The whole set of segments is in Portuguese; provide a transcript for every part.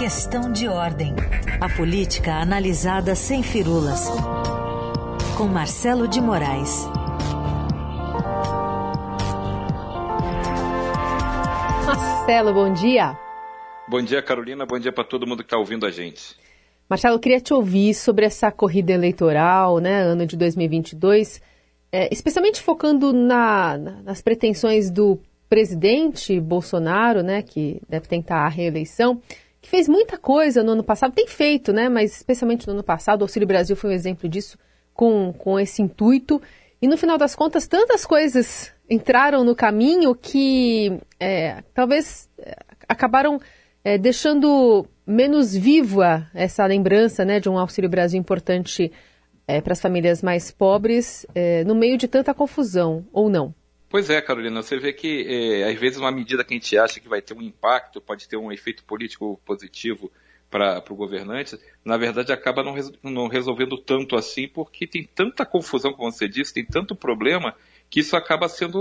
Questão de Ordem. A política analisada sem firulas. Com Marcelo de Moraes. Marcelo, bom dia. Bom dia, Carolina. Bom dia para todo mundo que está ouvindo a gente. Marcelo, eu queria te ouvir sobre essa corrida eleitoral, né, ano de 2022, especialmente focando nas pretensões do presidente Bolsonaro, né, que deve tentar a reeleição, que fez muita coisa no ano passado, tem feito, né, mas especialmente no ano passado, o Auxílio Brasil foi um exemplo disso, com esse intuito, e no final das contas, tantas coisas entraram no caminho que talvez acabaram deixando menos viva essa lembrança, né, de um Auxílio Brasil importante para as famílias mais pobres, no meio de tanta confusão, ou não? Pois é, Carolina, você vê que às vezes uma medida que a gente acha que vai ter um impacto, pode ter um efeito político positivo para o governante, na verdade acaba não resolvendo tanto assim, porque tem tanta confusão, como você disse, tem tanto problema, que isso acaba sendo,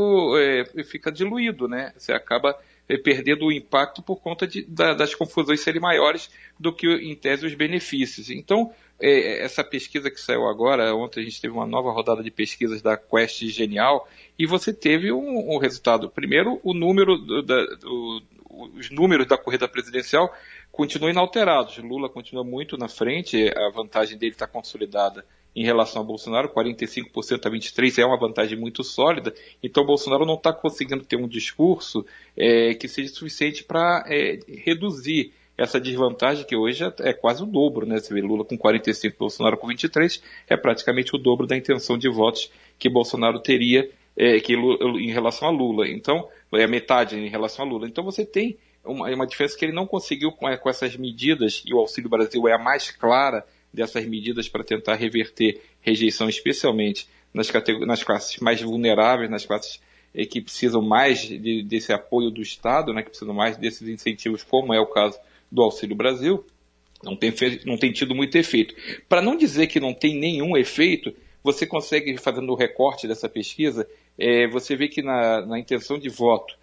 fica diluído, né? Você acaba perdendo o impacto por conta das confusões serem maiores do que, em tese, os benefícios. Então, essa pesquisa que saiu agora, ontem a gente teve uma nova rodada de pesquisas da Quest Genial, e você teve um resultado. Primeiro, os números da corrida presidencial continuam inalterados. Lula continua muito na frente, a vantagem dele está consolidada em relação a Bolsonaro, 45% a 23% é uma vantagem muito sólida, então Bolsonaro não está conseguindo ter um discurso que seja suficiente para reduzir essa desvantagem, que hoje é quase o dobro, né? Você vê Lula com 45%, Bolsonaro com 23%, é praticamente o dobro da intenção de votos que Bolsonaro teria em relação a Lula, então é metade em relação a Lula, então você tem uma diferença que ele não conseguiu com essas medidas, e o Auxílio Brasil é a mais clara dessas medidas para tentar reverter rejeição, especialmente nas classes mais vulneráveis, nas classes que precisam mais desse apoio do Estado, né, que precisam mais desses incentivos, como é o caso do Auxílio Brasil, não tem tido muito efeito. Para não dizer que não tem nenhum efeito, você consegue, fazendo o recorte dessa pesquisa, você vê que na intenção de voto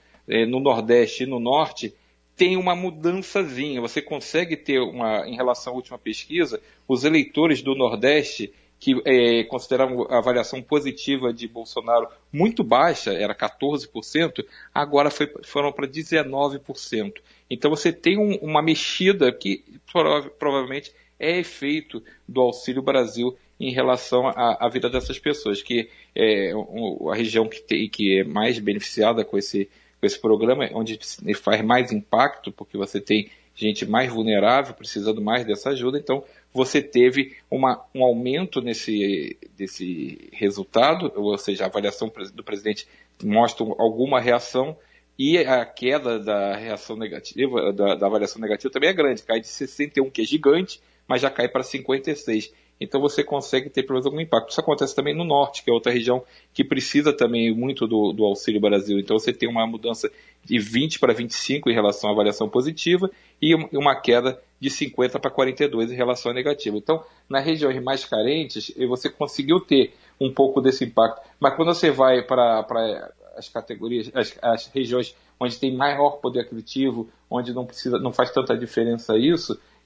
no Nordeste e no Norte, tem uma mudançazinha, você consegue ter em relação à última pesquisa, os eleitores do Nordeste que consideravam a avaliação positiva de Bolsonaro muito baixa, era 14%, agora foram para 19%. Então você tem uma mexida que provavelmente é efeito do Auxílio Brasil em relação à vida dessas pessoas, que é a região que é mais beneficiada com esse programa, onde faz mais impacto, porque você tem gente mais vulnerável, precisando mais dessa ajuda, então você teve um aumento desse resultado, ou seja, a avaliação do presidente mostra alguma reação, e a queda da reação negativa, da avaliação negativa também é grande, cai de 61, que é gigante, mas já cai para 56. Então você consegue ter pelo menos algum impacto. Isso acontece também no Norte, que é outra região que precisa também muito do Auxílio Brasil. Então você tem uma mudança de 20 para 25 em relação à avaliação positiva e uma queda de 50 para 42 em relação à negativa. Então, nas regiões mais carentes, você conseguiu ter um pouco desse impacto. Mas quando você vai para as categorias, as regiões onde tem maior poder aquisitivo, onde não faz tanta diferença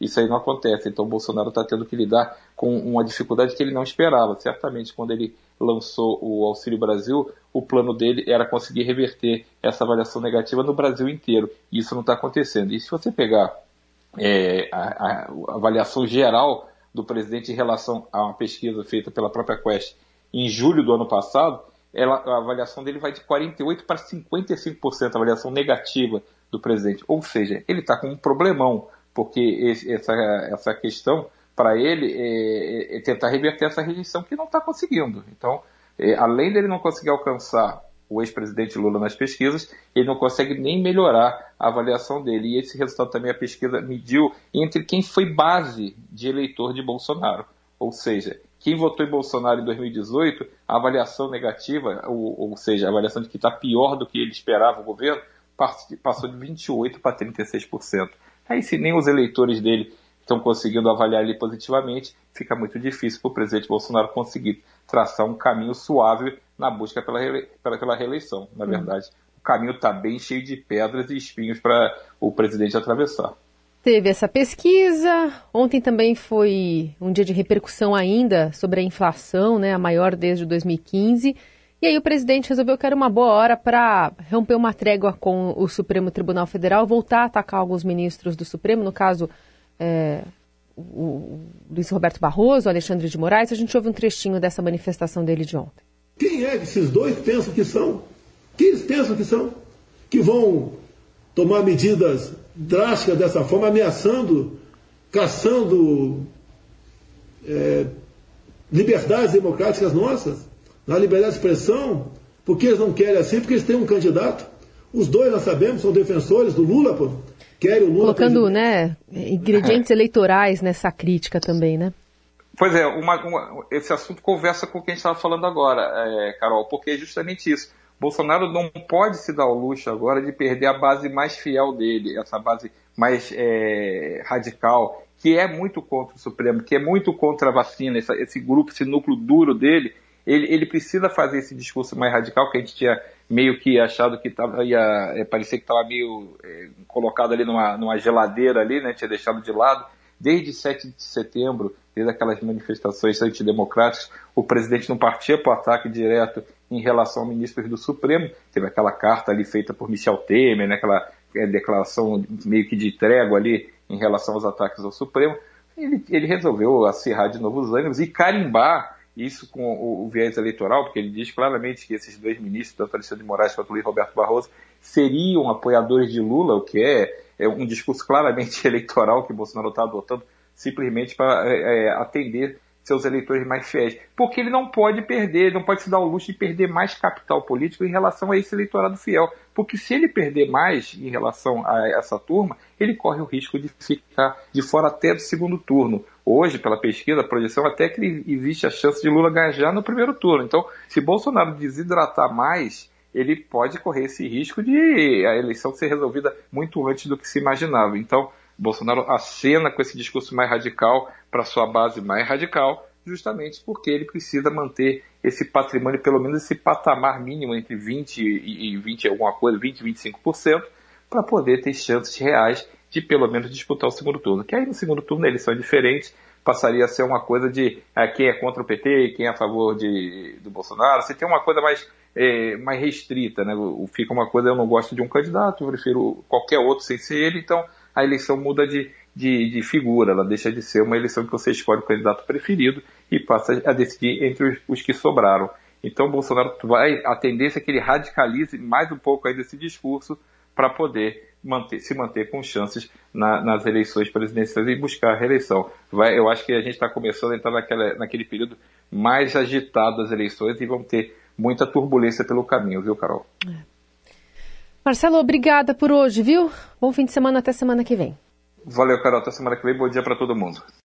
isso aí não acontece. Então, o Bolsonaro está tendo que lidar com uma dificuldade que ele não esperava. Certamente, quando ele lançou o Auxílio Brasil, o plano dele era conseguir reverter essa avaliação negativa no Brasil inteiro. E isso não está acontecendo. E se você pegar a avaliação geral do presidente em relação a uma pesquisa feita pela própria Quest em julho do ano passado, a avaliação dele vai de 48% para 55%, a avaliação negativa do presidente. Ou seja, ele está com um problemão, porque essa questão, para ele, é tentar reverter essa rejeição que não está conseguindo. Então, além dele não conseguir alcançar o ex-presidente Lula nas pesquisas, ele não consegue nem melhorar a avaliação dele. E esse resultado também a pesquisa mediu entre quem foi base de eleitor de Bolsonaro. Ou seja, quem votou em Bolsonaro em 2018, a avaliação negativa, ou seja, a avaliação de que está pior do que ele esperava o governo, passou de 28% para 36%. Aí, se nem os eleitores dele estão conseguindo avaliar ele positivamente, fica muito difícil para o presidente Bolsonaro conseguir traçar um caminho suave na busca pela reeleição. Na verdade, o caminho está bem cheio de pedras e espinhos para o presidente atravessar. teve essa pesquisa. Ontem também foi um dia de repercussão ainda sobre a inflação, né, a maior desde 2015. E aí o presidente resolveu que era uma boa hora para romper uma trégua com o Supremo Tribunal Federal, voltar a atacar alguns ministros do Supremo, no caso o Luiz Roberto Barroso, o Alexandre de Moraes. A gente ouve um trechinho dessa manifestação dele de ontem. Quem é que esses dois pensam que são? Quem eles pensam que são? Que vão tomar medidas drásticas dessa forma, ameaçando, caçando liberdades democráticas nossas, na liberdade de expressão, porque eles não querem assim, porque eles têm um candidato. Os dois, nós sabemos, são defensores do Lula, pô. Querem o Lula. Colocando, né, ingredientes eleitorais nessa crítica também, né? Pois é, esse assunto conversa com o que a gente estava falando agora, Carol, porque é justamente isso. Bolsonaro não pode se dar o luxo agora de perder a base mais fiel dele, essa base mais radical, que é muito contra o Supremo, que é muito contra a vacina, esse grupo, esse núcleo duro dele. Ele precisa fazer esse discurso mais radical, que a gente tinha meio que achado que parecia que estava meio colocado ali numa geladeira ali, né? Tinha deixado de lado. Desde 7 de setembro, desde aquelas manifestações antidemocráticas, o presidente não partia para o ataque direto em relação a ministros do Supremo. Teve aquela carta ali feita por Michel Temer, né? Aquela declaração meio que de trégua ali em relação aos ataques ao Supremo. Ele resolveu acirrar de novo os ânimos e carimbar isso com o viés eleitoral, porque ele diz claramente que esses dois ministros, tanto Alexandre de Moraes quanto Luiz Roberto Barroso, seriam apoiadores de Lula, o que é um discurso claramente eleitoral que Bolsonaro está adotando simplesmente para atender seus eleitores mais fiéis. Porque ele não pode perder, ele não pode se dar o luxo de perder mais capital político em relação a esse eleitorado fiel. Porque se ele perder mais em relação a essa turma, ele corre o risco de ficar de fora até do segundo turno. Hoje, pela pesquisa, a projeção até que existe a chance de Lula ganhar já no primeiro turno. Então, se Bolsonaro desidratar mais, ele pode correr esse risco de a eleição ser resolvida muito antes do que se imaginava. Então, Bolsonaro acena com esse discurso mais radical para sua base mais radical, justamente porque ele precisa manter esse patrimônio, pelo menos esse patamar mínimo entre 20 e 25%, para poder ter chances reais de pelo menos disputar o segundo turno. Que aí no segundo turno a eleição é diferente, passaria a ser uma coisa de quem é contra o PT, quem é a favor do Bolsonaro. Você tem uma coisa mais restrita, né? Fica uma coisa, eu não gosto de um candidato, eu prefiro qualquer outro sem ser ele. Então a eleição muda de figura, ela deixa de ser uma eleição que você escolhe o candidato preferido e passa a decidir entre os que sobraram. Então Bolsonaro a tendência é que ele radicalize mais um pouco ainda esse discurso para poder se manter com chances nas eleições presidenciais e buscar a reeleição. Eu acho que a gente está começando a entrar naquele período mais agitado das eleições e vão ter muita turbulência pelo caminho, viu, Carol? Marcelo, obrigada por hoje, viu? Bom fim de semana, até semana que vem. Valeu, Carol, até semana que vem. Bom dia para todo mundo.